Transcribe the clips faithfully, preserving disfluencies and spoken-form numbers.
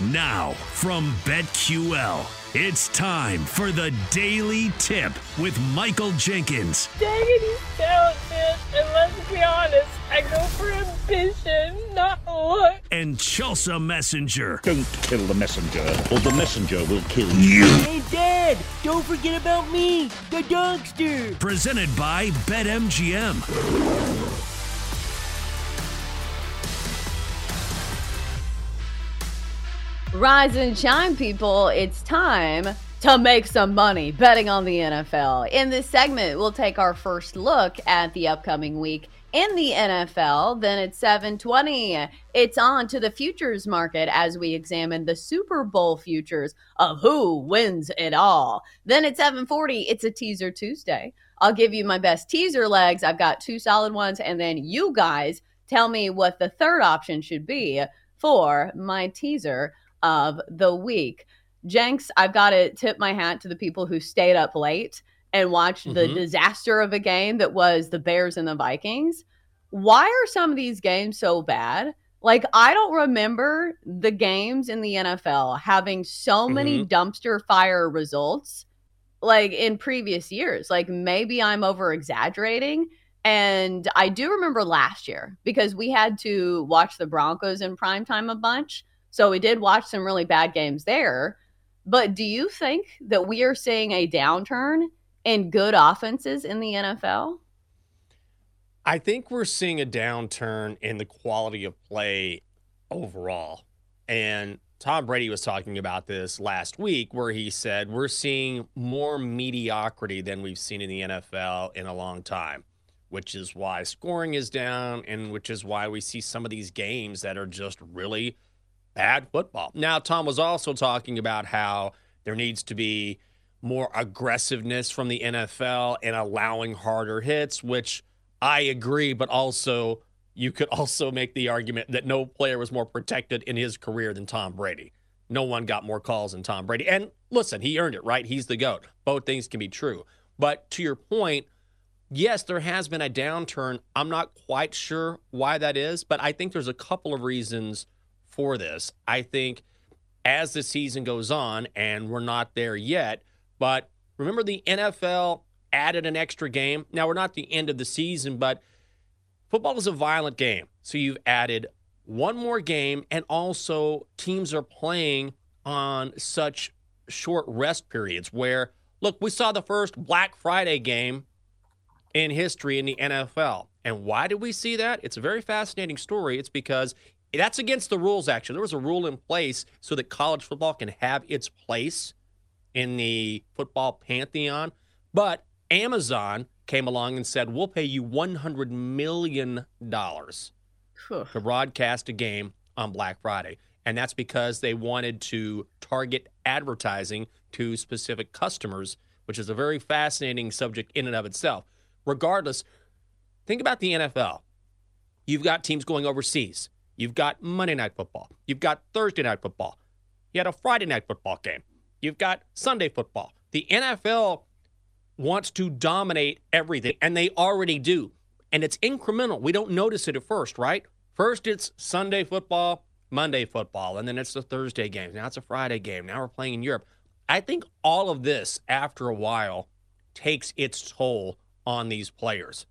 Now, from BetQL, it's time for the Daily Tip with Michael Jenkins. Dang it, he's talented. And let's be honest, I go for ambition, not look. And Chelsa Messenger. Don't kill the messenger, or the messenger will kill you. Hey, Dad, don't forget about me, the dogster. Presented by BetMGM. Rise and shine, people. It's time to make some money betting on the N F L. In this segment, we'll take our first look at the upcoming week in the N F L. Then at seven twenty, it's on to the futures market as we examine the Super Bowl futures of who wins it all. Then at seven forty, it's a Teaser Tuesday. I'll give you my best teaser legs. I've got two solid ones, and then you guys tell me what the third option should be for my teaser of the week. Jenks, I've got to tip my hat to the people who stayed up late and watched mm-hmm. the disaster of a game that was the Bears and the Vikings. Why are some of these games so bad? Like, I don't remember the games in the N F L having so mm-hmm. many dumpster fire results like in previous years. Like, maybe I'm over exaggerating. And I do remember last year because we had to watch the Broncos in primetime a bunch. So we did watch some really bad games there. But do you think that we are seeing a downturn in good offenses in the N F L? I think we're seeing a downturn in the quality of play overall. And Tom Brady was talking about this last week where he said, we're seeing more mediocrity than we've seen in the N F L in a long time, which is why scoring is down and which is why we see some of these games that are just really bad football. Now, Tom was also talking about how there needs to be more aggressiveness from the N F L and allowing harder hits, which I agree, but also you could also make the argument that no player was more protected in his career than Tom Brady. No one got more calls than Tom Brady. And listen, he earned it, right? He's the GOAT. Both things can be true. But to your point, yes, there has been a downturn. I'm not quite sure why that is, but I think there's a couple of reasons for this. I think as the season goes on, and we're not there yet, but remember the N F L added an extra game. Now, we're not at the end of the season, but football is a violent game. So you've added one more game, and also teams are playing on such short rest periods where, look, we saw the first Black Friday game in history in the N F L. And why did we see that? It's a very fascinating story. It's because that's against the rules, actually. There was a rule in place so that college football can have its place in the football pantheon. But Amazon came along and said, we'll pay you one hundred million dollars huh. to broadcast a game on Black Friday. And that's because they wanted to target advertising to specific customers, which is a very fascinating subject in and of itself. Regardless, think about the N F L. You've got teams going overseas. You've got Monday Night Football. You've got Thursday Night Football. You had a Friday Night Football game. You've got Sunday football. The N F L wants to dominate everything, and they already do. And it's incremental. We don't notice it at first, right? First, it's Sunday football, Monday football, and then it's the Thursday games. Now it's a Friday game. Now we're playing in Europe. I think all of this, after a while, takes its toll on these players.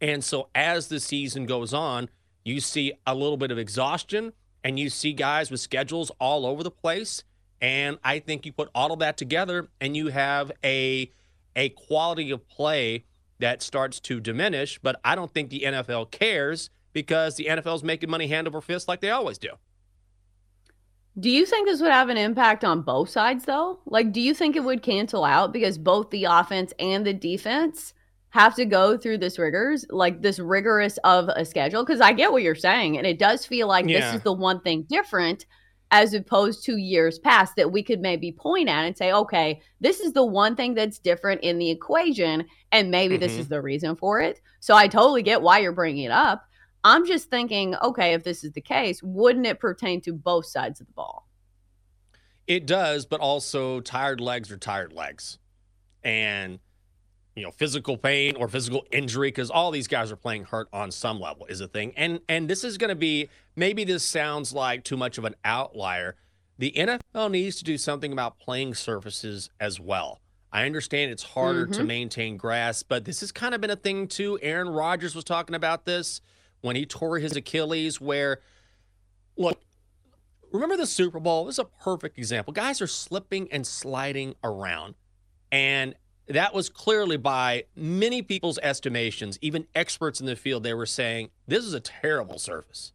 And so as the season goes on, you see a little bit of exhaustion, and you see guys with schedules all over the place. And I think you put all of that together, and you have a a quality of play that starts to diminish. But I don't think the N F L cares because the N F L is making money hand over fist like they always do. Do you think this would have an impact on both sides, though? Like, do you think it would cancel out because both the offense and the defense have to go through this rigors, like this rigorous of a schedule? Because I get what you're saying, and it does feel like yeah. this is the one thing different as opposed to years past that we could maybe point at and say, okay, this is the one thing that's different in the equation, and maybe mm-hmm. this is the reason for it. So I totally get why you're bringing it up. I'm just thinking, okay, if this is the case, wouldn't it pertain to both sides of the ball? It does, but also tired legs are tired legs. And you know, physical pain or physical injury, because all these guys are playing hurt on some level is a thing. And and this is going to be, maybe this sounds like too much of an outlier, the N F L needs to do something about playing surfaces as well. I understand it's harder mm-hmm. to maintain grass, but this has kind of been a thing too. Aaron Rodgers was talking about this when he tore his Achilles, where, look, remember the Super Bowl? This is a perfect example. Guys are slipping and sliding around, and that was clearly, by many people's estimations, even experts in the field, they were saying, this is a terrible surface.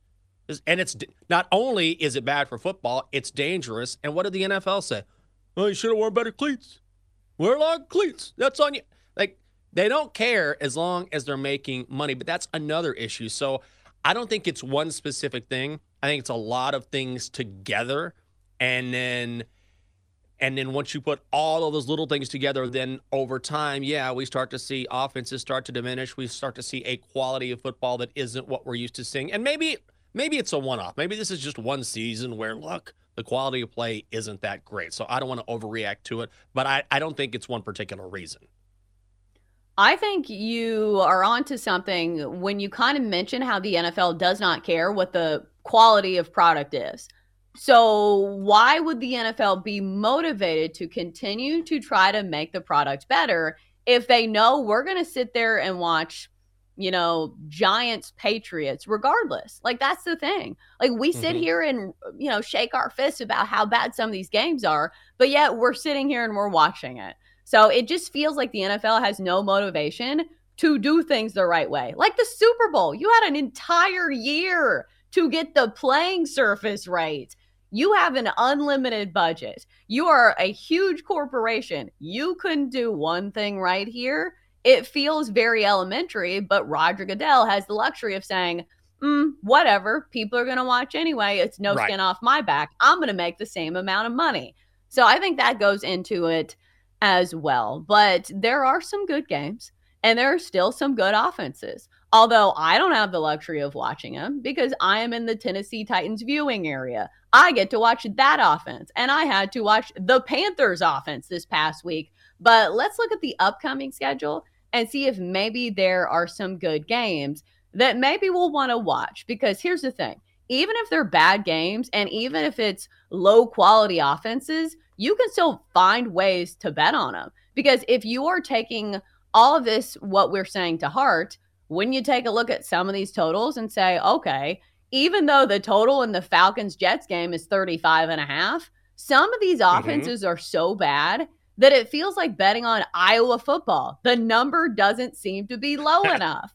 And it's not only is it bad for football, it's dangerous. And what did the N F L say? Well, you should have worn better cleats. Wear long cleats. That's on you. Like, they don't care as long as they're making money. But that's another issue. So I don't think it's one specific thing. I think it's a lot of things together. And then... And then once you put all of those little things together, then over time, yeah, we start to see offenses start to diminish. We start to see a quality of football that isn't what we're used to seeing. And maybe maybe it's a one-off. Maybe this is just one season where, look, the quality of play isn't that great. So I don't want to overreact to it, but I, I don't think it's one particular reason. I think you are onto something when you kind of mention how the N F L does not care what the quality of product is. So why would the N F L be motivated to continue to try to make the product better if they know we're going to sit there and watch, you know, Giants, Patriots, regardless? Like, that's the thing. Like, we mm-hmm. sit here and, you know, shake our fists about how bad some of these games are, but yet we're sitting here and we're watching it. So it just feels like the N F L has no motivation to do things the right way. Like the Super Bowl, you had an entire year to get the playing surface right. You have an unlimited budget. You are a huge corporation. You couldn't do one thing right here. It feels very elementary, but Roger Goodell has the luxury of saying, mm, whatever, people are going to watch anyway. It's no right. skin off my back. I'm going to make the same amount of money. So I think that goes into it as well. But there are some good games, and there are still some good offenses. Although I don't have the luxury of watching them because I am in the Tennessee Titans viewing area. I get to watch that offense, and I had to watch the Panthers offense this past week. But let's look at the upcoming schedule and see if maybe there are some good games that maybe we'll want to watch. Because here's the thing, even if they're bad games and even if it's low quality offenses, you can still find ways to bet on them. Because if you are taking all of this, what we're saying, to heart, wouldn't you take a look at some of these totals and say, okay, even though the total in the Falcons-Jets game is thirty-five and a half, some of these offenses mm-hmm. are so bad that it feels like betting on Iowa football. The number doesn't seem to be low enough.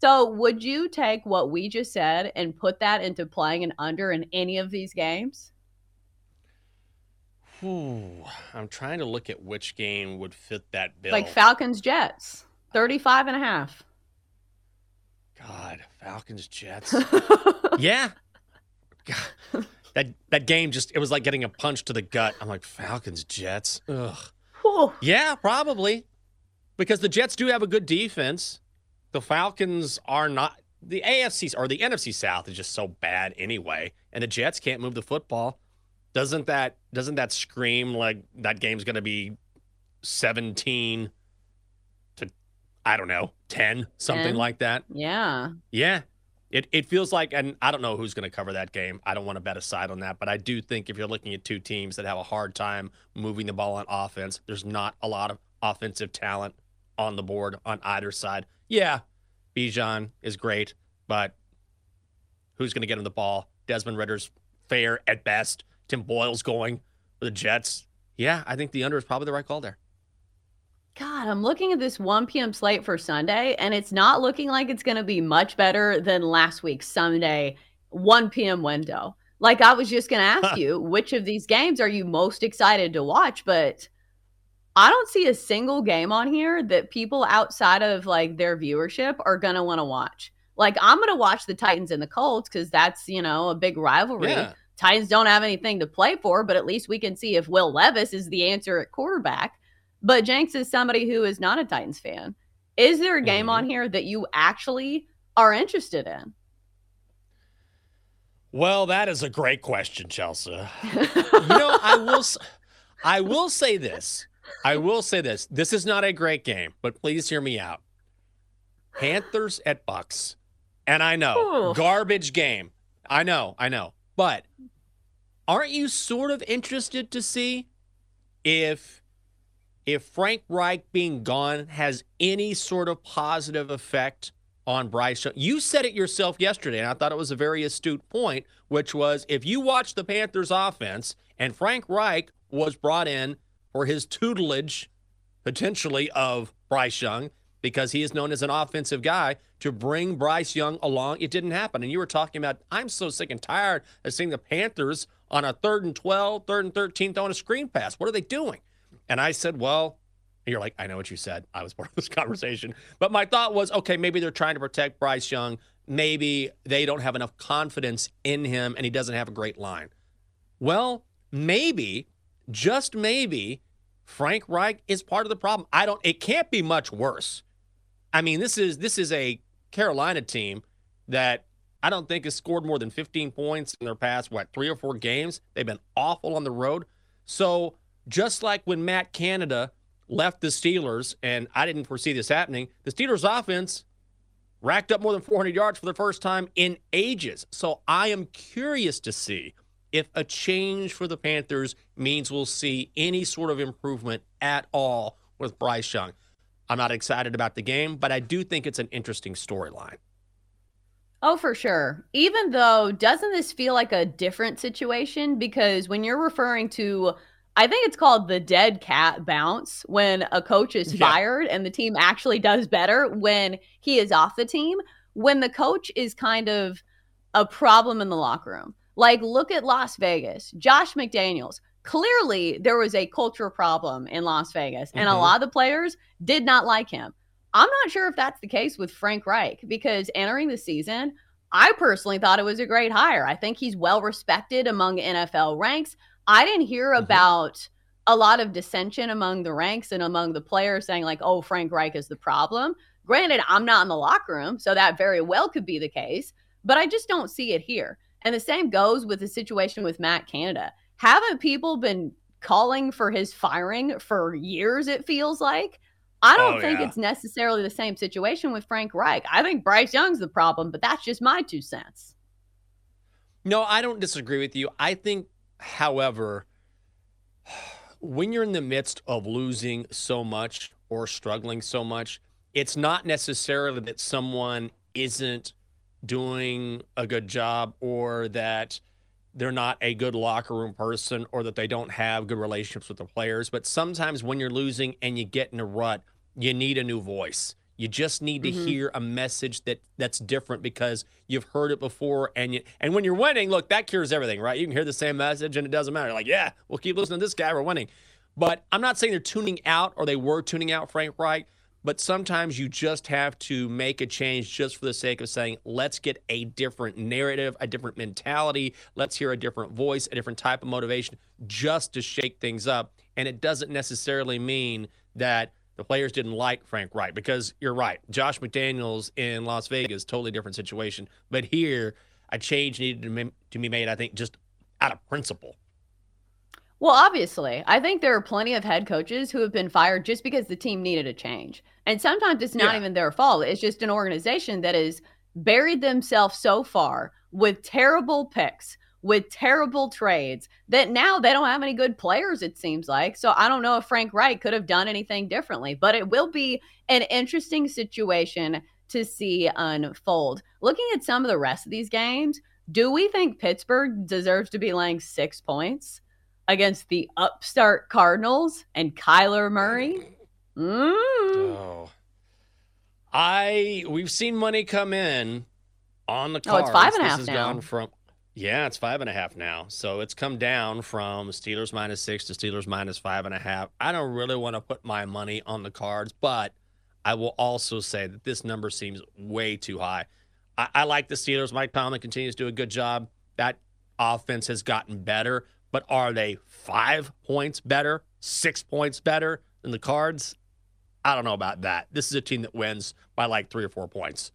So would you take what we just said and put that into playing an under in any of these games? Ooh, I'm trying to look at which game would fit that bill. Like Falcons-Jets, thirty-five and a half. God, Falcons, Jets. yeah. God. That that game just, it was like getting a punch to the gut. I'm like, Falcons, Jets. Ugh. Whew. Yeah, probably. Because the Jets do have a good defense. The Falcons are not. The A F C or the N F C South is just so bad anyway. And the Jets can't move the football. Doesn't that, doesn't that scream like that game's going to be seventeen? I don't know, ten, something ten. Like that. Yeah. Yeah. It it feels like, and I don't know who's going to cover that game. I don't want to bet a side on that, but I do think if you're looking at two teams that have a hard time moving the ball on offense, there's not a lot of offensive talent on the board on either side. Yeah, Bijan is great, but who's going to get him the ball? Desmond Ridder's fair at best. Tim Boyle's going for the Jets. Yeah, I think the under is probably the right call there. God, I'm looking at this one p.m. slate for Sunday, and it's not looking like it's going to be much better than last week's Sunday one p.m. window. Like, I was just going to ask you, which of these games are you most excited to watch? But I don't see a single game on here that people outside of, like, their viewership are going to want to watch. Like, I'm going to watch the Titans and the Colts because that's, you know, a big rivalry. Yeah. Titans don't have anything to play for, but at least we can see if Will Levis is the answer at quarterback. But Jenks is somebody who is not a Titans fan. Is there a game mm-hmm. on here that you actually are interested in? Well, that is a great question, Chelsa. you know, I will, I will say this. I will say this. This is not a great game, but please hear me out. Panthers at Bucks. And I know, Ooh. garbage game. I know, I know. But aren't you sort of interested to see if if Frank Reich being gone has any sort of positive effect on Bryce Young? You said it yourself yesterday, and I thought it was a very astute point, which was if you watch the Panthers offense and Frank Reich was brought in for his tutelage, potentially, of Bryce Young, because he is known as an offensive guy, to bring Bryce Young along, it didn't happen. And you were talking about, I'm so sick and tired of seeing the Panthers on a third and twelve, third and thirteen throwing a screen pass. What are they doing? And I said, well, and you're like, I know what you said. I was part of this conversation. But my thought was, okay, maybe they're trying to protect Bryce Young. Maybe they don't have enough confidence in him and he doesn't have a great line. Well, maybe, just maybe, Frank Reich is part of the problem. I don't, it can't be much worse. I mean, this is this is a Carolina team that I don't think has scored more than fifteen points in their past, what, three or four games. They've been awful on the road. So just like when Matt Canada left the Steelers, and I didn't foresee this happening, the Steelers offense racked up more than four hundred yards for the first time in ages. So I am curious to see if a change for the Panthers means we'll see any sort of improvement at all with Bryce Young. I'm not excited about the game, but I do think it's an interesting storyline. Oh, for sure. Even though, doesn't this feel like a different situation? Because when you're referring to, I think it's called the dead cat bounce, when a coach is yeah. fired and the team actually does better when he is off the team, when the coach is kind of a problem in the locker room. Like, look at Las Vegas. Josh McDaniels. Clearly, there was a culture problem in Las Vegas, and mm-hmm. a lot of the players did not like him. I'm not sure if that's the case with Frank Reich, because entering the season, I personally thought it was a great hire. I think he's well-respected among N F L ranks. I didn't hear mm-hmm. about a lot of dissension among the ranks and among the players saying, like, oh, Frank Reich is the problem. Granted, I'm not in the locker room, so that very well could be the case, but I just don't see it here. And the same goes with the situation with Matt Canada. Haven't people been calling for his firing for years, it feels like? I don't oh, think yeah. it's necessarily the same situation with Frank Reich. I think Bryce Young's the problem, but that's just my two cents. No, I don't disagree with you. I think, however, when you're in the midst of losing so much or struggling so much, it's not necessarily that someone isn't doing a good job, or that they're not a good locker room person, or that they don't have good relationships with the players. But sometimes when you're losing and you get in a rut, you need a new voice. You just need to mm-hmm. hear a message that that's different because you've heard it before. And you, and when you're winning, look, that cures everything, right? You can hear the same message and it doesn't matter. You're like, yeah, we'll keep listening to this guy. We're winning. But I'm not saying they're tuning out, or they were tuning out Frank Reich. But sometimes you just have to make a change just for the sake of saying, let's get a different narrative, a different mentality. Let's hear a different voice, a different type of motivation, just to shake things up. And it doesn't necessarily mean that the players didn't like Frank Reich, because you're right. Josh McDaniels in Las Vegas, totally different situation. But here, a change needed to be made, I think, just out of principle. Well, obviously, I think there are plenty of head coaches who have been fired just because the team needed a change. And sometimes it's not yeah. even their fault. It's just an organization that has buried themselves so far with terrible picks, with terrible trades, that now they don't have any good players, it seems like. So I don't know if Frank Reich could have done anything differently, but it will be an interesting situation to see unfold. Looking at some of the rest of these games, do we think Pittsburgh deserves to be laying six points against the upstart Cardinals and Kyler Murray? Mm. Oh. I we've seen money come in on the Cards. Oh, it's five and a half this has now. Gone from, yeah, it's five and a half now. So it's come down from Steelers minus six to Steelers minus five and a half. I don't really want to put my money on the Cards, but I will also say that this number seems way too high. I, I like the Steelers. Mike Tomlin continues to do a good job. That offense has gotten better. But are they five points better, six points better than the Cards? I don't know about that. This is a team that wins by like three or four points.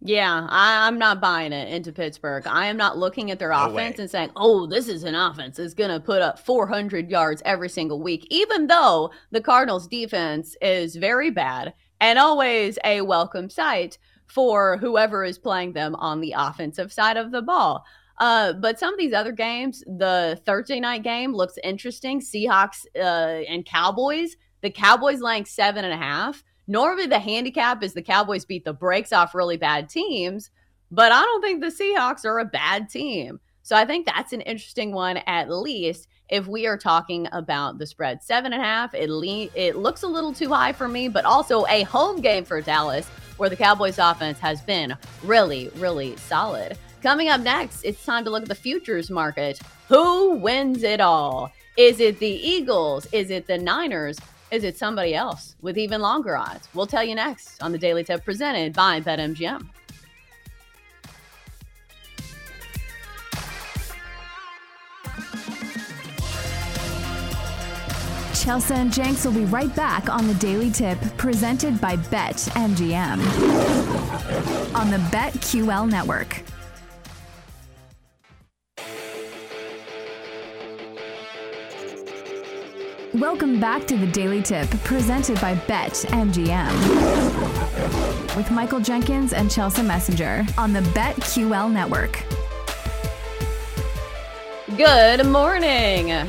Yeah, I, I'm not buying it into Pittsburgh. I am not looking at their no offense way. and saying, oh, this is an offense that's going to put up four hundred yards every single week, even though the Cardinals' defense is very bad and always a welcome sight for whoever is playing them on the offensive side of the ball. Uh, but some of these other games, the Thursday night game looks interesting. Seahawks uh, and Cowboys. The Cowboys laying seven and a half. Normally the handicap is the Cowboys beat the brakes off really bad teams, but I don't think the Seahawks are a bad team. So I think that's an interesting one, at least if we are talking about the spread. Seven and a half, it, le- it looks a little too high for me, but also a home game for Dallas where the Cowboys offense has been really, really solid. Coming up next, it's time to look at the futures market. Who wins it all? Is it the Eagles? Is it the Niners? Is it somebody else with even longer odds? We'll tell you next on the Daily Tip presented by BetMGM. Chelsa and Jenks will be right back on the Daily Tip presented by BetMGM on the BetQL network. Welcome back to the Daily Tip presented by BetMGM with Michael Jenkins and Chelsa Messenger on the BetQL network. Good morning.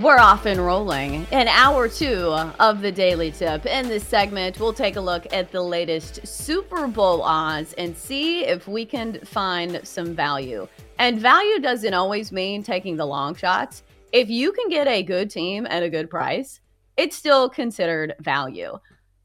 We're off and rolling in hour two of the Daily Tip. In this segment, we'll take a look at the latest Super Bowl odds and see if we can find some value. And value doesn't always mean taking the long shots. If you can get a good team at a good price, it's still considered value.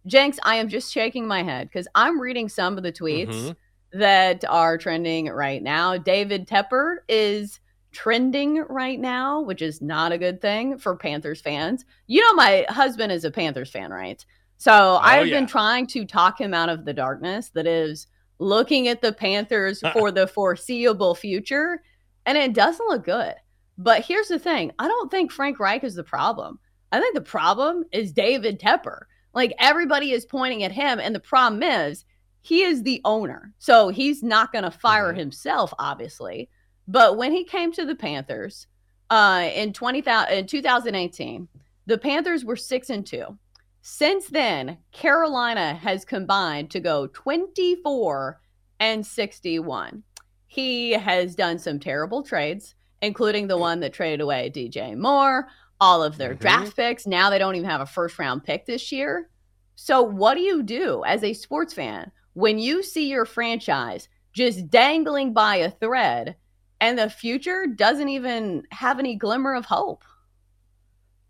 Jenks, I am just shaking my head because I'm reading some of the tweets mm-hmm. that are trending right now. David Tepper is trending right now, which is not a good thing for Panthers fans. You know, my husband is a Panthers fan, right? So oh, I've yeah. been trying to talk him out of the darkness that is looking at the Panthers for the foreseeable future, and it doesn't look good. But here's the thing. I don't think Frank Reich is the problem. I think the problem is David Tepper. Like, everybody is pointing at him. And the problem is he is the owner. So he's not going to fire mm-hmm. himself, obviously. But when he came to the Panthers uh, in, twenty, in twenty eighteen, the Panthers were six and two. Since then, Carolina has combined to go twenty-four and sixty-one. He has done some terrible trades, including the one that traded away D J Moore, all of their mm-hmm. draft picks. Now they don't even have a first-round pick this year. So what do you do as a sports fan when you see your franchise just dangling by a thread and the future doesn't even have any glimmer of hope?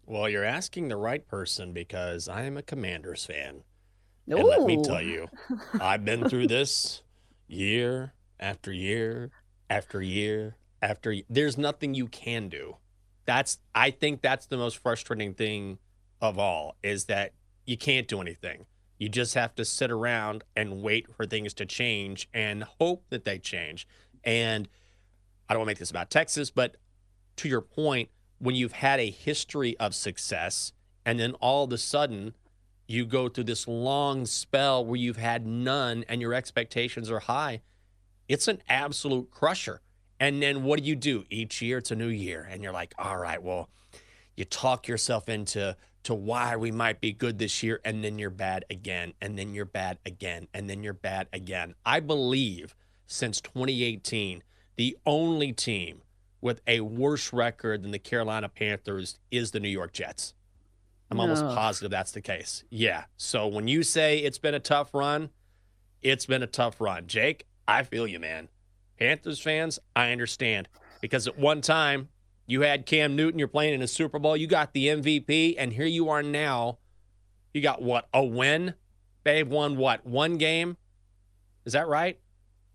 Well, you're asking the right person because I am a Commanders fan. Ooh. And let me tell you, I've been through this year after year after year. After there's nothing you can do. That's I think that's the most frustrating thing of all, is that you can't do anything. You just have to sit around and wait for things to change and hope that they change. And I don't want to make this about Texas, but to your point, when you've had a history of success and then all of a sudden you go through this long spell where you've had none and your expectations are high, it's an absolute crusher. And then what do you do? Each year, it's a new year. And you're like, all right, well, you talk yourself into to why we might be good this year. And then you're bad again. And then you're bad again. And then you're bad again. I believe since twenty eighteen, the only team with a worse record than the Carolina Panthers is the New York Jets. I'm no. almost positive that's the case. Yeah. So when you say it's been a tough run, it's been a tough run. Jake, I feel you, man. Panthers fans, I understand, because at one time you had Cam Newton, you're playing in a Super Bowl, you got the M V P, and here you are now. You got what, a win? They've won what, one game? Is that right?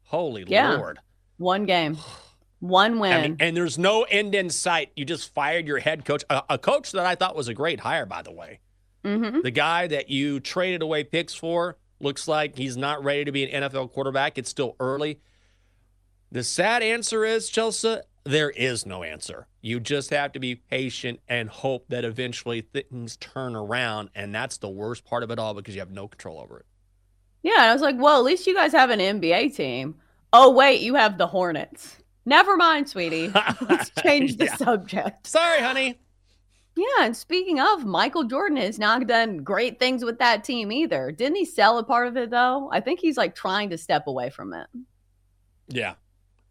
Holy yeah. Lord. One game. One win. I mean, and there's no end in sight. You just fired your head coach, a, a coach that I thought was a great hire, by the way. Mm-hmm. The guy that you traded away picks for looks like he's not ready to be an N F L quarterback. It's still early. The sad answer is, Chelsa, there is no answer. You just have to be patient and hope that eventually things turn around, and that's the worst part of it all because you have no control over it. Yeah, and I was like, well, at least you guys have an N B A team. Oh, wait, you have the Hornets. Never mind, sweetie. Let's change the yeah. subject. Sorry, honey. Yeah, and speaking of, Michael Jordan has not done great things with that team either. Didn't he sell a part of it, though? I think he's, like, trying to step away from it. Yeah.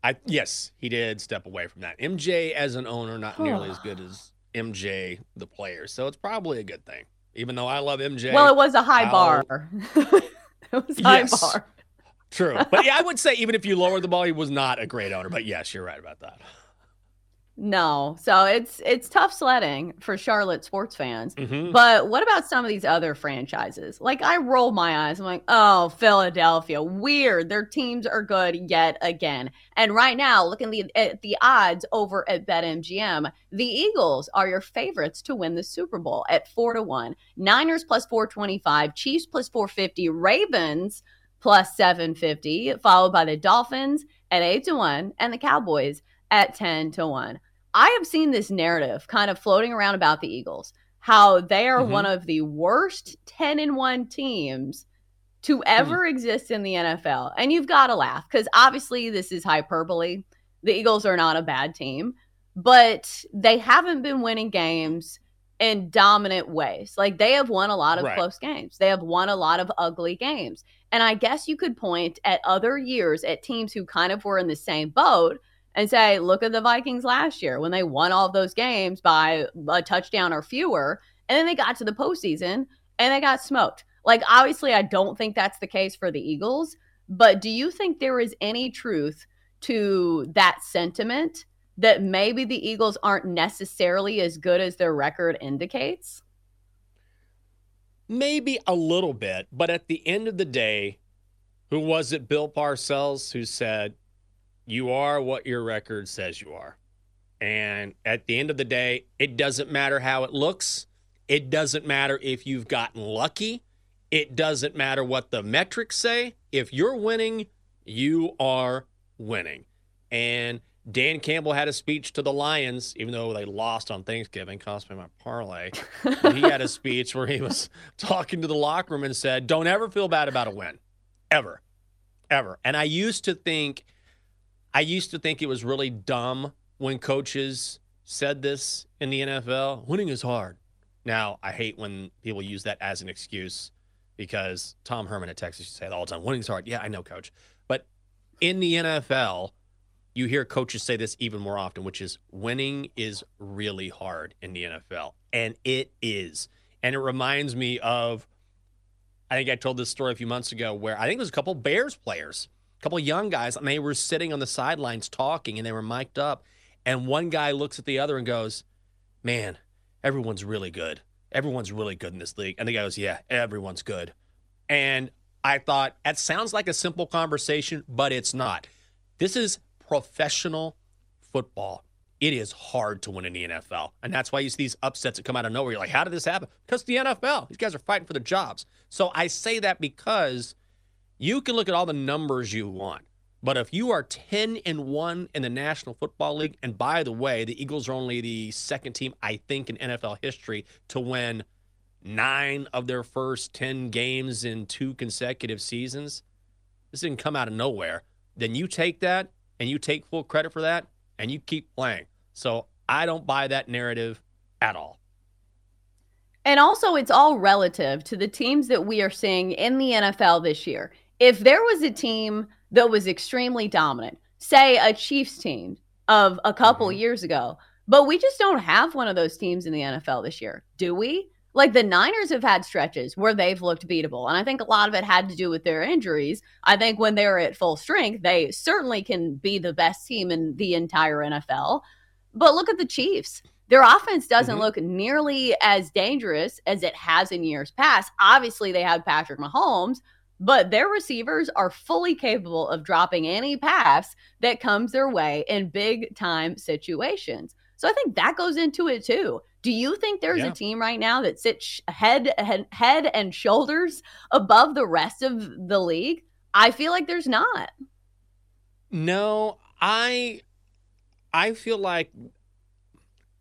I yes, he did step away from that. M J as an owner, not huh. nearly as good as M J the player. So it's probably a good thing. Even though I love M J. Well, it was a high I'll... bar. It was a high yes. bar. True. But yeah, I would say even if you lowered the ball, he was not a great owner. But yes, you're right about that. No. So it's it's tough sledding for Charlotte sports fans. Mm-hmm. But what about some of these other franchises? Like, I roll my eyes. I'm like, oh, Philadelphia, weird. Their teams are good yet again. And right now, looking at the odds over at BetMGM, the Eagles are your favorites to win the Super Bowl at four to one. Niners plus four twenty-five, Chiefs plus four fifty, Ravens plus seven fifty, followed by the Dolphins at eight to one and the Cowboys at ten to one. I have seen this narrative kind of floating around about the Eagles, how they are mm-hmm. one of the worst ten and one teams to ever mm. exist in the N F L. And you've got to laugh because obviously this is hyperbole. The Eagles are not a bad team, but they haven't been winning games in dominant ways. Like, they have won a lot of right. close games. They have won a lot of ugly games. And I guess you could point at other years at teams who kind of were in the same boat and say, look at the Vikings last year when they won all of those games by a touchdown or fewer, and then they got to the postseason and they got smoked. Like, obviously, I don't think that's the case for the Eagles, but do you think there is any truth to that sentiment that maybe the Eagles aren't necessarily as good as their record indicates? Maybe a little bit, but at the end of the day, who was it, Bill Parcells, who said, you are what your record says you are. And at the end of the day, it doesn't matter how it looks. It doesn't matter if you've gotten lucky. It doesn't matter what the metrics say. If you're winning, you are winning. And Dan Campbell had a speech to the Lions, even though they lost on Thanksgiving, cost me my parlay. He had a speech where he was talking to the locker room and said, don't ever feel bad about a win. Ever. Ever. And I used to think... I used to think it was really dumb when coaches said this in the N F L. Winning is hard. Now, I hate when people use that as an excuse because Tom Herman at Texas used to say it all the time. Winning's hard. Yeah, I know, coach. But in the N F L, you hear coaches say this even more often, which is winning is really hard in the N F L. And it is. And it reminds me of, I think I told this story a few months ago, where I think it was a couple Bears players, couple of young guys, and they were sitting on the sidelines talking, and they were mic'd up. And one guy looks at the other and goes, man, everyone's really good. Everyone's really good in this league. And the guy goes, yeah, everyone's good. And I thought, that sounds like a simple conversation, but it's not. This is professional football. It is hard to win in the N F L. And that's why you see these upsets that come out of nowhere. You're like, how did this happen? Because the N F L. These guys are fighting for their jobs. So I say that because you can look at all the numbers you want, but if you are ten and one in the National Football League, and by the way, the Eagles are only the second team, I think, in N F L history to win nine of their first ten games in two consecutive seasons, this didn't come out of nowhere, then you take that, and you take full credit for that, and you keep playing. So I don't buy that narrative at all. And also, it's all relative to the teams that we are seeing in the N F L this year. If there was a team that was extremely dominant, say a Chiefs team of a couple mm-hmm. years ago, but we just don't have one of those teams in the N F L this year, do we? Like, the Niners have had stretches where they've looked beatable, and I think a lot of it had to do with their injuries. I think when they're at full strength, they certainly can be the best team in the entire N F L. But look at the Chiefs. Their offense doesn't mm-hmm. look nearly as dangerous as it has in years past. Obviously, they have Patrick Mahomes, but their receivers are fully capable of dropping any pass that comes their way in big-time situations. So I think that goes into it, too. Do you think there's yeah. a team right now that sits head, head, head and shoulders above the rest of the league? I feel like there's not. No, I, I feel like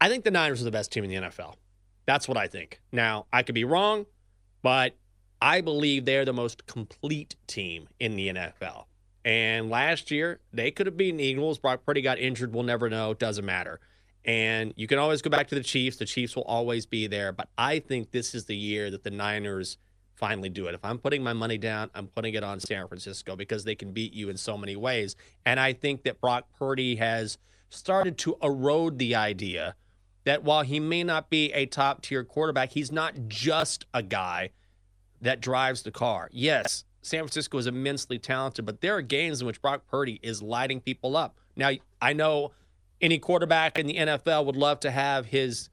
I think the Niners are the best team in the N F L. That's what I think. Now, I could be wrong, but I believe they're the most complete team in the N F L. And last year, they could have beaten the Eagles. Brock Purdy got injured. We'll never know. It doesn't matter. And you can always go back to the Chiefs. The Chiefs will always be there. But I think this is the year that the Niners finally do it. If I'm putting my money down, I'm putting it on San Francisco because they can beat you in so many ways. And I think that Brock Purdy has started to erode the idea that while he may not be a top-tier quarterback, he's not just a guy that drives the car. Yes, San Francisco is immensely talented, but there are games in which Brock Purdy is lighting people up. Now, I know any quarterback in the N F L would love to have his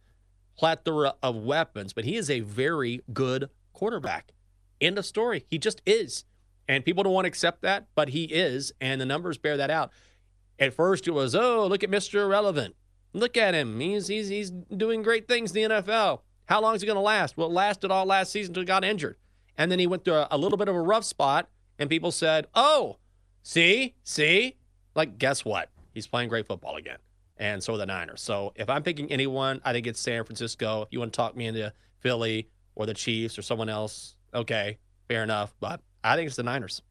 plethora of weapons, but he is a very good quarterback. End of story. He just is. And people don't want to accept that, but he is, and the numbers bear that out. At first, it was, oh, look at Mister Irrelevant. Look at him. He's he's he's doing great things in the N F L. How long is he going to last? Well, it lasted all last season until he got injured. And then he went through a, a little bit of a rough spot, and people said, oh, see, see? Like, guess what? He's playing great football again. And so are the Niners. So if I'm picking anyone, I think it's San Francisco. If you want to talk me into Philly or the Chiefs or someone else, okay, fair enough. But I think it's the Niners.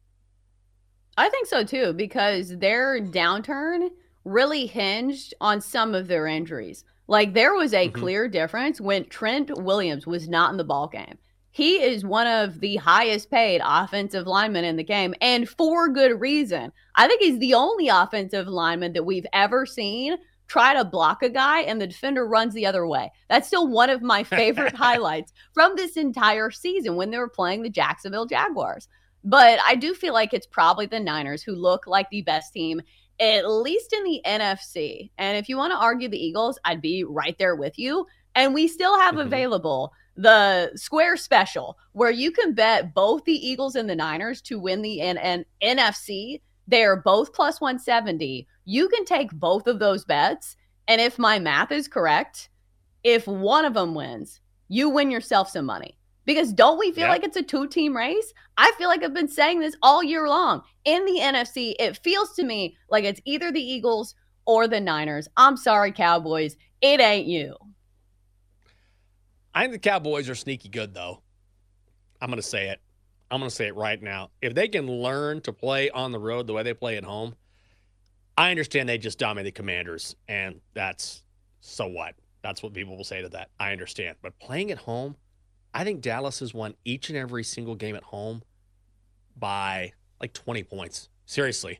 I think so, too, because their downturn really hinged on some of their injuries. Like, there was a mm-hmm. clear difference when Trent Williams was not in the ballgame. He is one of the highest paid offensive linemen in the game, and for good reason. I think he's the only offensive lineman that we've ever seen try to block a guy and the defender runs the other way. That's still one of my favorite highlights from this entire season when they were playing the Jacksonville Jaguars. But I do feel like it's probably the Niners who look like the best team, at least in the N F C. And if you want to argue the Eagles, I'd be right there with you. And we still have mm-hmm. available the Square Special, where you can bet both the Eagles and the Niners to win the N- N- N F C. They are both plus one seventy. You can take both of those bets. And if my math is correct, if one of them wins, you win yourself some money. Because don't we feel yeah. like it's a two-team race? I feel like I've been saying this all year long. In the N F C, it feels to me like it's either the Eagles or the Niners. I'm sorry, Cowboys. It ain't you. I think the Cowboys are sneaky good, though. I'm going to say it. I'm going to say it right now. If they can learn to play on the road the way they play at home, I understand they just dominate the Commanders, and that's so what. That's what people will say to that. I understand. But playing at home, I think Dallas has won each and every single game at home by like twenty points. Seriously,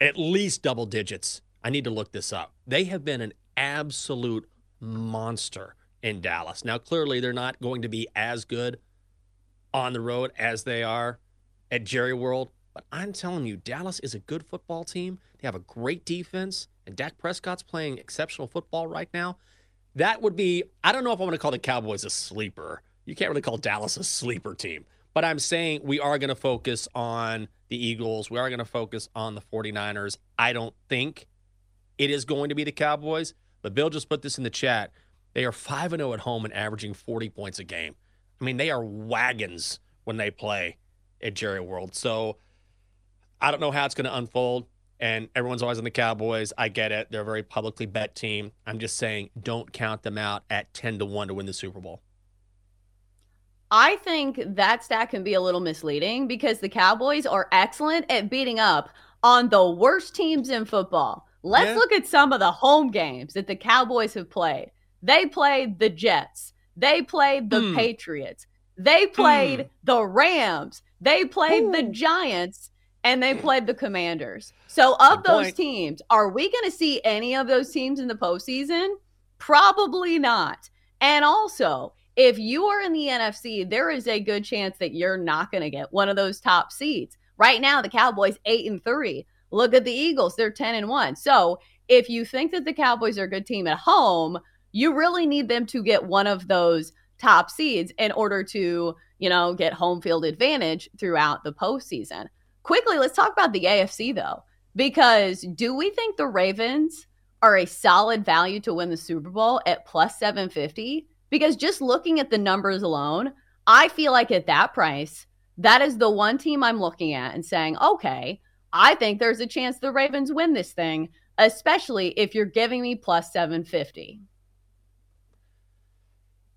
at least double digits. I need to look this up. They have been an absolute monster in Dallas. Now, clearly, they're not going to be as good on the road as they are at Jerry World. But I'm telling you, Dallas is a good football team. They have a great defense, and Dak Prescott's playing exceptional football right now. That would be, I don't know if I want to call the Cowboys a sleeper. You can't really call Dallas a sleeper team. But I'm saying we are going to focus on the Eagles. We are going to focus on the 49ers. I don't think it is going to be the Cowboys. But Bill just put this in the chat. They are five and oh at home and averaging forty points a game. I mean, they are wagons when they play at Jerry World. So I don't know how it's going to unfold. And everyone's always on the Cowboys. I get it. They're a very publicly bet team. I'm just saying don't count them out at ten to one to win the Super Bowl. I think that stat can be a little misleading because the Cowboys are excellent at beating up on the worst teams in football. Let's yeah. look at some of the home games that the Cowboys have played. They played the Jets. They played the mm. Patriots. They played mm. the Rams. They played Ooh. the Giants, and they played the Commanders. So of Good those point. teams, are we going to see any of those teams in the postseason? Probably not. And also, if you are in the N F C, there is a good chance that you're not going to get one of those top seeds. Right now, the Cowboys eight and three. Look at the Eagles; they're ten and one. So, if you think that the Cowboys are a good team at home, you really need them to get one of those top seeds in order to, you know, get home field advantage throughout the postseason. Quickly, let's talk about the A F C though, because do we think the Ravens are a solid value to win the Super Bowl at plus seven fifty? Because just looking at the numbers alone, I feel like at that price, that is the one team I'm looking at and saying, okay, I think there's a chance the Ravens win this thing, especially if you're giving me plus seven fifty.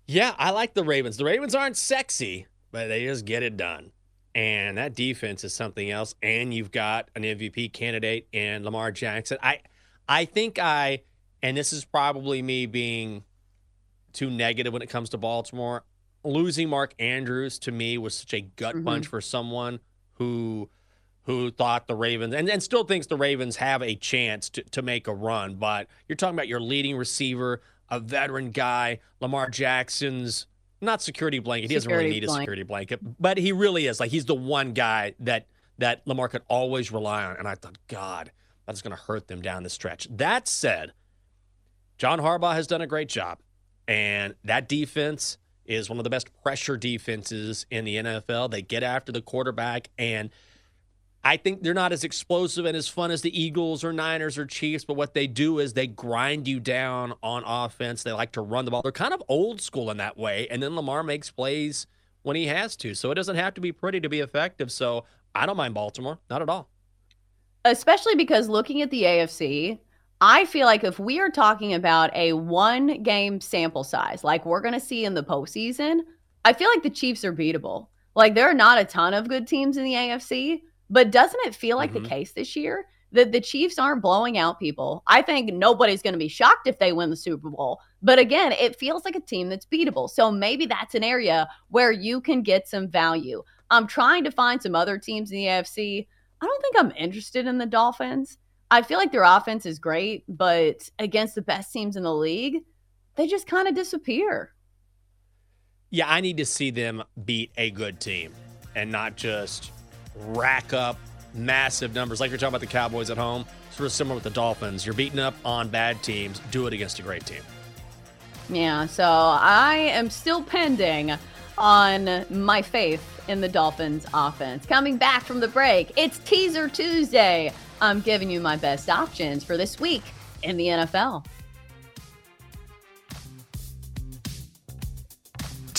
Yeah, I like the Ravens. The Ravens aren't sexy, but they just get it done. And that defense is something else. And you've got an M V P candidate in Lamar Jackson. I, I think I, and this is probably me being too negative when it comes to Baltimore. losing Mark Andrews to me was such a gut mm-hmm. punch for someone who who thought the Ravens and, and still thinks the Ravens have a chance to, to make a run. But you're talking about your leading receiver, a veteran guy, Lamar Jackson's not security blanket. He doesn't security really need blanket. a security blanket, but he really is. Like, he's the one guy that that Lamar could always rely on. And I thought, God, that's going to hurt them down the stretch. That said, John Harbaugh has done a great job. And that defense is one of the best pressure defenses in the N F L. They get after the quarterback, and I think they're not as explosive and as fun as the Eagles or Niners or Chiefs, but what they do is they grind you down on offense. They like to run the ball. They're kind of old school in that way, and then Lamar makes plays when he has to. So it doesn't have to be pretty to be effective. So I don't mind Baltimore, not at all. Especially because looking at the A F C, I feel like if we are talking about a one-game sample size, like we're going to see in the postseason, I feel like the Chiefs are beatable. Like, there are not a ton of good teams in the A F C, but doesn't it feel like mm-hmm. the case this year that the Chiefs aren't blowing out people? I think nobody's going to be shocked if they win the Super Bowl. But again, it feels like a team that's beatable. So maybe that's an area where you can get some value. I'm trying to find some other teams in the A F C. I don't think I'm interested in the Dolphins. I feel like their offense is great, but against the best teams in the league, they just kind of disappear. Yeah, I need to see them beat a good team and not just rack up massive numbers. Like you're talking about the Cowboys at home, sort of similar with the Dolphins. You're beating up on bad teams. Do it against a great team. Yeah, so I am still pending on my faith in the Dolphins offense. Coming back from the break, it's Teaser Tuesday. I'm giving you my best options for this week in the N F L.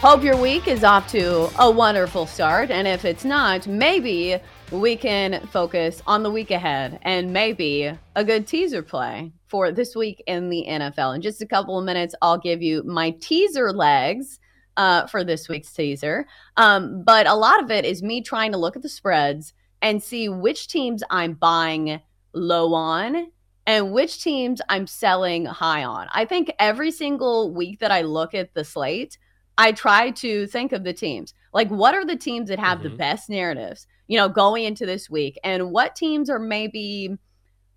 Hope your week is off to a wonderful start, and if it's not, maybe we can focus on the week ahead and maybe a good teaser play for this week in the N F L. In just a couple of minutes, I'll give you my teaser legs uh, for this week's teaser. Um, but a lot of it is me trying to look at the spreads and see which teams I'm buying low on and which teams I'm selling high on. I think every single week that I look at the slate, I try to think of the teams. Like, what are the teams that have mm-hmm. the best narratives, you know, going into this week? And what teams are maybe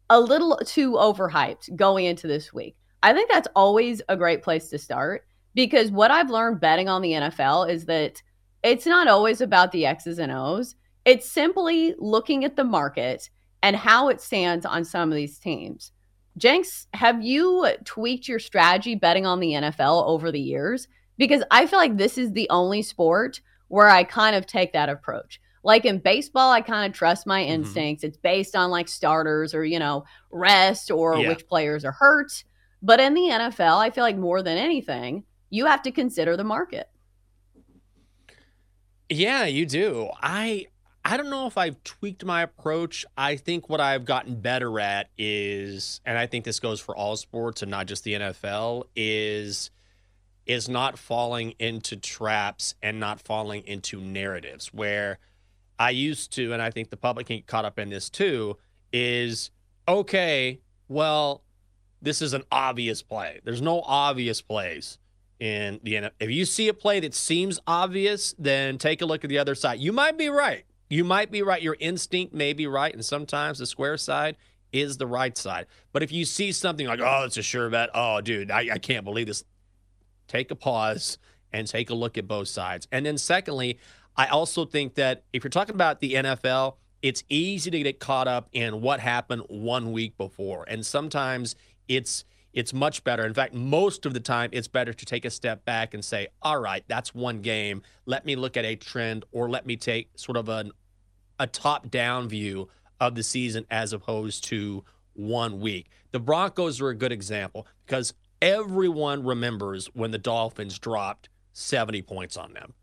a little too overhyped going into this week? I think that's always a great place to start, because what I've learned betting on the N F L is that it's not always about the X's and O's. It's simply looking at the market and how it stands on some of these teams. Jenks, have you tweaked your strategy betting on the N F L over the years? Because I feel like this is the only sport where I kind of take that approach. Like in baseball, I kind of trust my instincts. Mm-hmm. It's based on like starters or, you know, rest or yeah. which players are hurt. But in the N F L, I feel like more than anything, you have to consider the market. Yeah, you do. I I don't know if I've tweaked my approach. I think what I've gotten better at is, and I think this goes for all sports and not just the N F L, is... is not falling into traps and not falling into narratives, where I used to, and I think the public can get caught up in this too, is, okay, well, this is an obvious play. There's no obvious plays in the N F L. If you see a play that seems obvious, then take a look at the other side. You might be right. You might be right. Your instinct may be right, and sometimes the square side is the right side. But if you see something like, oh, it's a sure bet. Oh, dude, I, I can't believe this. Take a pause and take a look at both sides. And then secondly, I also think that if you're talking about the N F L, it's easy to get caught up in what happened one week before. And sometimes it's it's much better. In fact, most of the time, it's better to take a step back and say, all right, that's one game. Let me look at a trend, or let me take sort of an, a top-down view of the season as opposed to one week. The Broncos are a good example, because everyone remembers when the Dolphins dropped seventy points on them.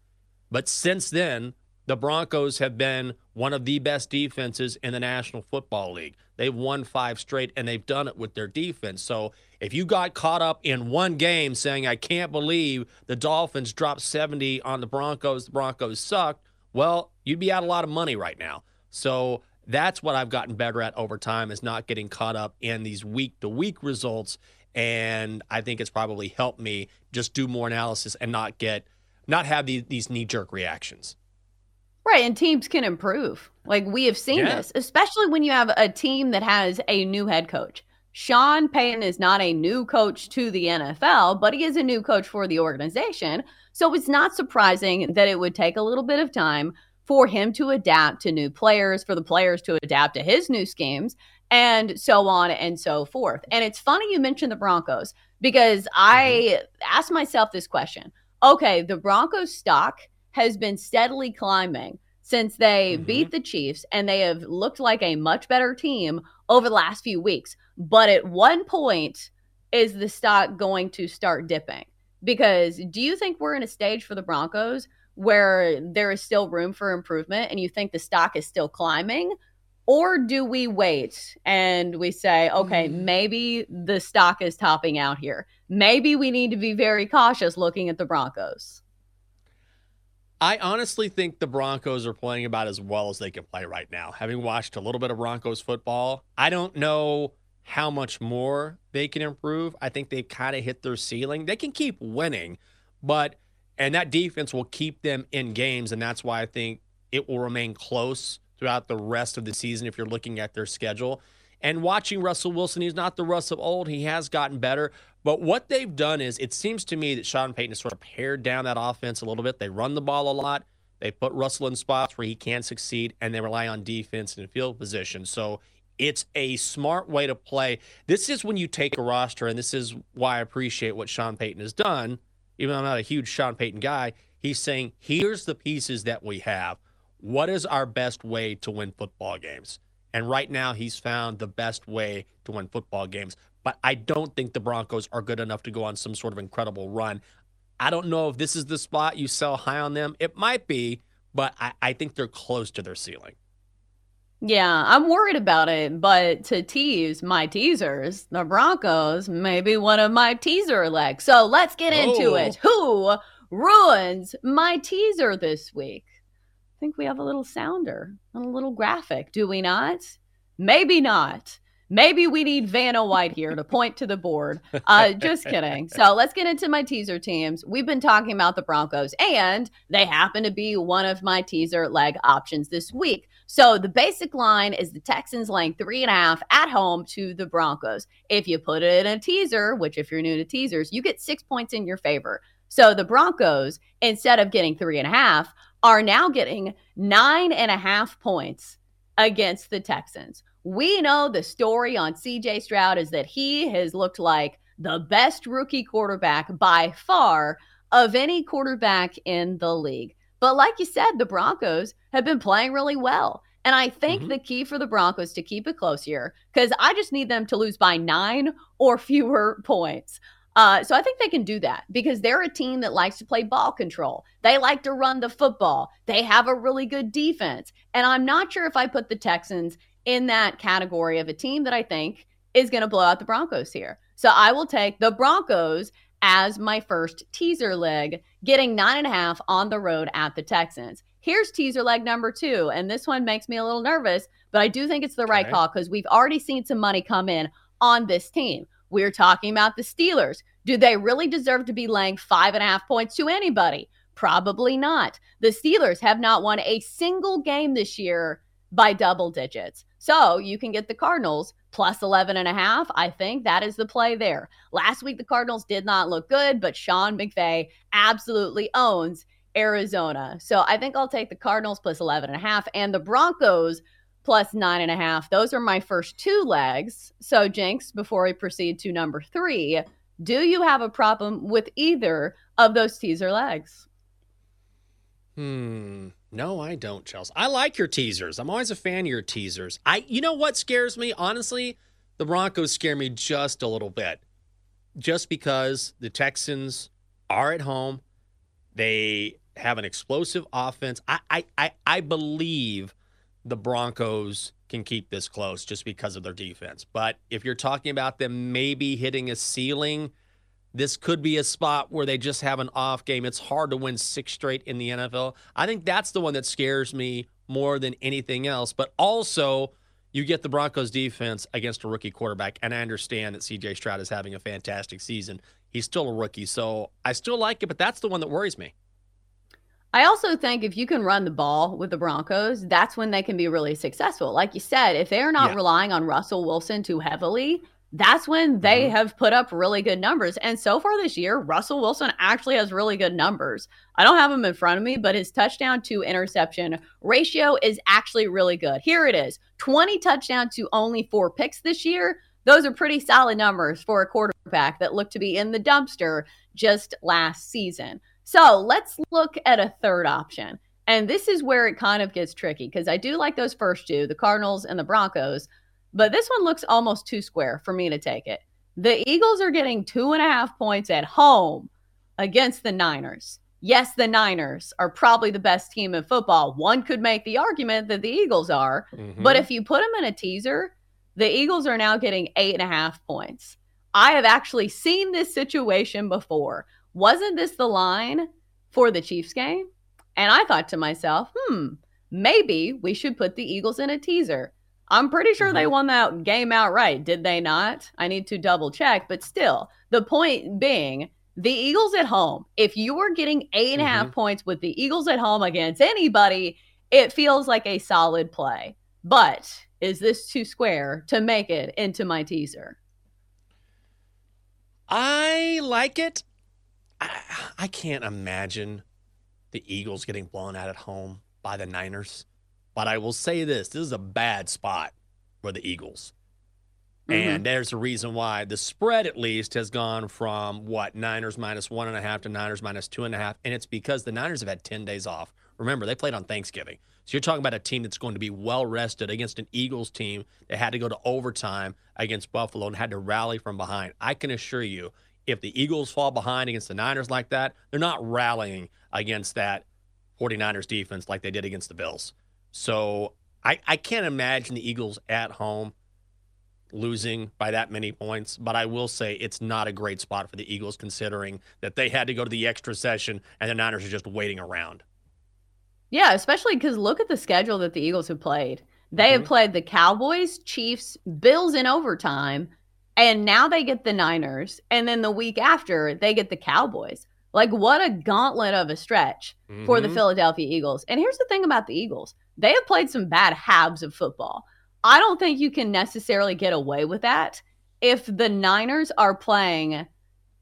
But since then, the Broncos have been one of the best defenses in the National Football League. They've won five straight, and they've done it with their defense. So if you got caught up in one game saying, I can't believe the Dolphins dropped seventy on the Broncos, the Broncos sucked, well, you'd be out a lot of money right now. So that's what I've gotten better at over time, is not getting caught up in these week-to-week results, and I think it's probably helped me just do more analysis and not get, not have the, these knee-jerk reactions. Right, and teams can improve. Like, we have seen yeah. this, especially when you have a team that has a new head coach. Sean Payton is not a new coach to the N F L, but he is a new coach for the organization. So it's not surprising that it would take a little bit of time for him to adapt to new players, for the players to adapt to his new schemes, and so on and so forth. And it's funny you mentioned the Broncos, because I asked myself this question. Okay, the Broncos stock has been steadily climbing since they mm-hmm. beat the Chiefs, and they have looked like a much better team over the last few weeks. But at one point, is the stock going to start dipping? Because do you think we're in a stage for the Broncos where there is still room for improvement and you think the stock is still climbing? Or do we wait and we say, okay, mm-hmm. maybe the stock is topping out here. Maybe we need to be very cautious looking at the Broncos. I honestly think the Broncos are playing about as well as they can play right now. Having watched a little bit of Broncos football, I don't know how much more they can improve. I think they've kind of hit their ceiling. They can keep winning, but and that defense will keep them in games, and that's why I think it will remain close throughout the rest of the season if you're looking at their schedule. And watching Russell Wilson, he's not the Russ of old. He has gotten better. But what they've done is, it seems to me that Sean Payton has sort of pared down that offense a little bit. They run the ball a lot. They put Russell in spots where he can succeed, and they rely on defense and field position. So it's a smart way to play. This is when you take a roster, and this is why I appreciate what Sean Payton has done. Even though I'm not a huge Sean Payton guy, he's saying, here's the pieces that we have. What is our best way to win football games? And right now, he's found the best way to win football games. But I don't think the Broncos are good enough to go on some sort of incredible run. I don't know if this is the spot you sell high on them. It might be, but I, I think they're close to their ceiling. Yeah, I'm worried about it. But to tease my teasers, the Broncos may be one of my teaser legs. So let's get oh. into it. Who ruins my teaser this week? I think we have a little sounder and a little graphic, do we not? Maybe not. Maybe we need Vanna White here to point to the board. Uh, just kidding. So let's get into my teaser teams. We've been talking about the Broncos, and they happen to be one of my teaser leg options this week. So the basic line is the Texans laying three and a half at home to the Broncos. If you put it in a teaser, which if you're new to teasers, you get six points in your favor. So the Broncos, instead of getting three and a half, are now getting nine and a half points against the Texans. We know the story on C J Stroud is that he has looked like the best rookie quarterback by far of any quarterback in the league. But like you said, the Broncos have been playing really well. And I think mm-hmm. the key for the Broncos to keep it close here, because I just need them to lose by nine or fewer points. Uh, so I think they can do that because they're a team that likes to play ball control. They like to run the football. They have a really good defense. And I'm not sure if I put the Texans in that category of a team that I think is going to blow out the Broncos here. So I will take the Broncos as my first teaser leg, getting nine and a half on the road at the Texans. Here's teaser leg number two. And this one makes me a little nervous, but I do think it's the right okay. call because we've already seen some money come in on this team. We're talking about the Steelers. Do they really deserve to be laying five and a half points to anybody? Probably not. The Steelers have not won a single game this year by double digits. So you can get the Cardinals plus eleven and a half. I think that is the play there. Last week, the Cardinals did not look good, but Sean McVay absolutely owns Arizona. So I think I'll take the Cardinals plus eleven and a half and the Broncos plus nine and a half. Those are my first two legs. So Jinx, before we proceed to number three, do you have a problem with either of those teaser legs? Hmm. No, I don't, Chelsea. I like your teasers. I'm always a fan of your teasers. I, you know what scares me? Honestly, the Broncos scare me just a little bit, just because the Texans are at home. They have an explosive offense. I, I, I, I believe the Broncos can keep this close just because of their defense. But if you're talking about them maybe hitting a ceiling, this could be a spot where they just have an off game. It's hard to win six straight in the N F L. I think that's the one that scares me more than anything else. But also, you get the Broncos defense against a rookie quarterback, and I understand that C J Stroud is having a fantastic season. He's still a rookie, so I still like it, but that's the one that worries me. I also think if you can run the ball with the Broncos, that's when they can be really successful. Like you said, if they're not yeah. relying on Russell Wilson too heavily, that's when they mm-hmm. have put up really good numbers. And so far this year, Russell Wilson actually has really good numbers. I don't have him in front of me, but his touchdown to interception ratio is actually really good. Here it is, twenty touchdowns to only four picks this year. Those are pretty solid numbers for a quarterback that looked to be in the dumpster just last season. So let's look at a third option. And this is where it kind of gets tricky because I do like those first two, the Cardinals and the Broncos. But this one looks almost too square for me to take it. The Eagles are getting two and a half points at home against the Niners. Yes, the Niners are probably the best team in football. One could make the argument that the Eagles are. Mm-hmm. But if you put them in a teaser, the Eagles are now getting eight and a half points. I have actually seen this situation before. Wasn't this the line for the Chiefs game? And I thought to myself, hmm, maybe we should put the Eagles in a teaser. I'm pretty sure mm-hmm. they won that game outright, did they not? I need to double check, but still, the point being, the Eagles at home, if you were getting eight and a half mm-hmm. points with the Eagles at home against anybody, it feels like a solid play. But is this too square to make it into my teaser? I like it. I, I can't imagine the Eagles getting blown out at home by the Niners. But I will say this, this is a bad spot for the Eagles. Mm-hmm. And there's a reason why the spread, at least, has gone from, what, Niners minus one and a half to Niners minus two and a half. And it's because the Niners have had ten days off. Remember, they played on Thanksgiving. So you're talking about a team that's going to be well-rested against an Eagles team that had to go to overtime against Buffalo and had to rally from behind. I can assure you, if the Eagles fall behind against the Niners like that, they're not rallying against that 49ers defense like they did against the Bills. So I, I can't imagine the Eagles at home losing by that many points, but I will say it's not a great spot for the Eagles considering that they had to go to the extra session and the Niners are just waiting around. Yeah, especially because look at the schedule that the Eagles have played. They mm-hmm. have played the Cowboys, Chiefs, Bills in overtime, and now they get the Niners, and then the week after they get the Cowboys. Like, what a gauntlet of a stretch mm-hmm. for the Philadelphia Eagles. And here's the thing about the Eagles. They have played some bad halves of football. I don't think you can necessarily get away with that if the Niners are playing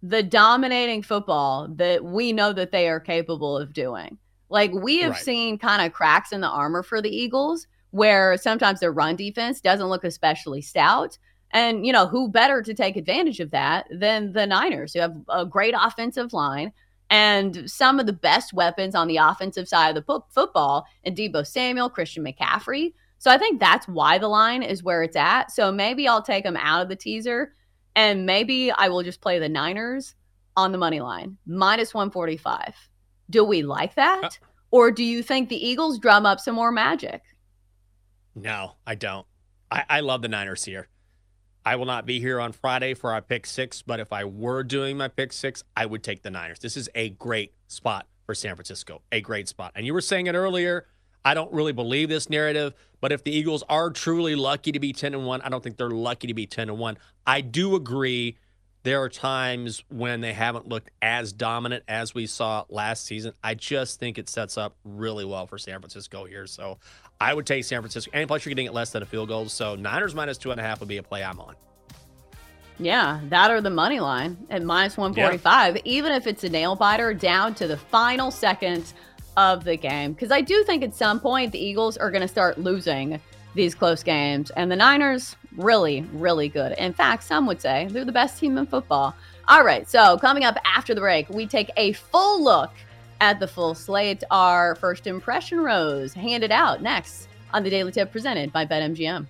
the dominating football that we know that they are capable of doing. Like, we have right. seen kind of cracks in the armor for the Eagles where sometimes their run defense doesn't look especially stout. And, you know, who better to take advantage of that than the Niners, who have a great offensive line and some of the best weapons on the offensive side of the po- football in Deebo Samuel, Christian McCaffrey. So I think that's why the line is where it's at. So maybe I'll take them out of the teaser, and maybe I will just play the Niners on the money line, minus one forty-five. Do we like that? Uh, or do you think the Eagles drum up some more magic? No, I don't. I, I love the Niners here. I will not be here on Friday for our pick six, but if I were doing my pick six, I would take the Niners. This is a great spot for San Francisco, a great spot. And you were saying it earlier, I don't really believe this narrative, but if the Eagles are truly lucky to be ten and one, I don't think they're lucky to be ten and one. I do agree there are times when they haven't looked as dominant as we saw last season. I just think it sets up really well for San Francisco here. So I would take San Francisco. And plus, you're getting it less than a field goal. So Niners minus two and a half would be a play I'm on. Yeah, that or the money line at minus one forty-five, yeah. even if it's a nail biter down to the final seconds of the game. Because I do think at some point the Eagles are going to start losing these close games. And the Niners, really, really good. In fact, some would say they're the best team in football. All right, so coming up after the break, we take a full look at the full slate. Our first impression rose handed out next on The Daily Tip presented by BetMGM.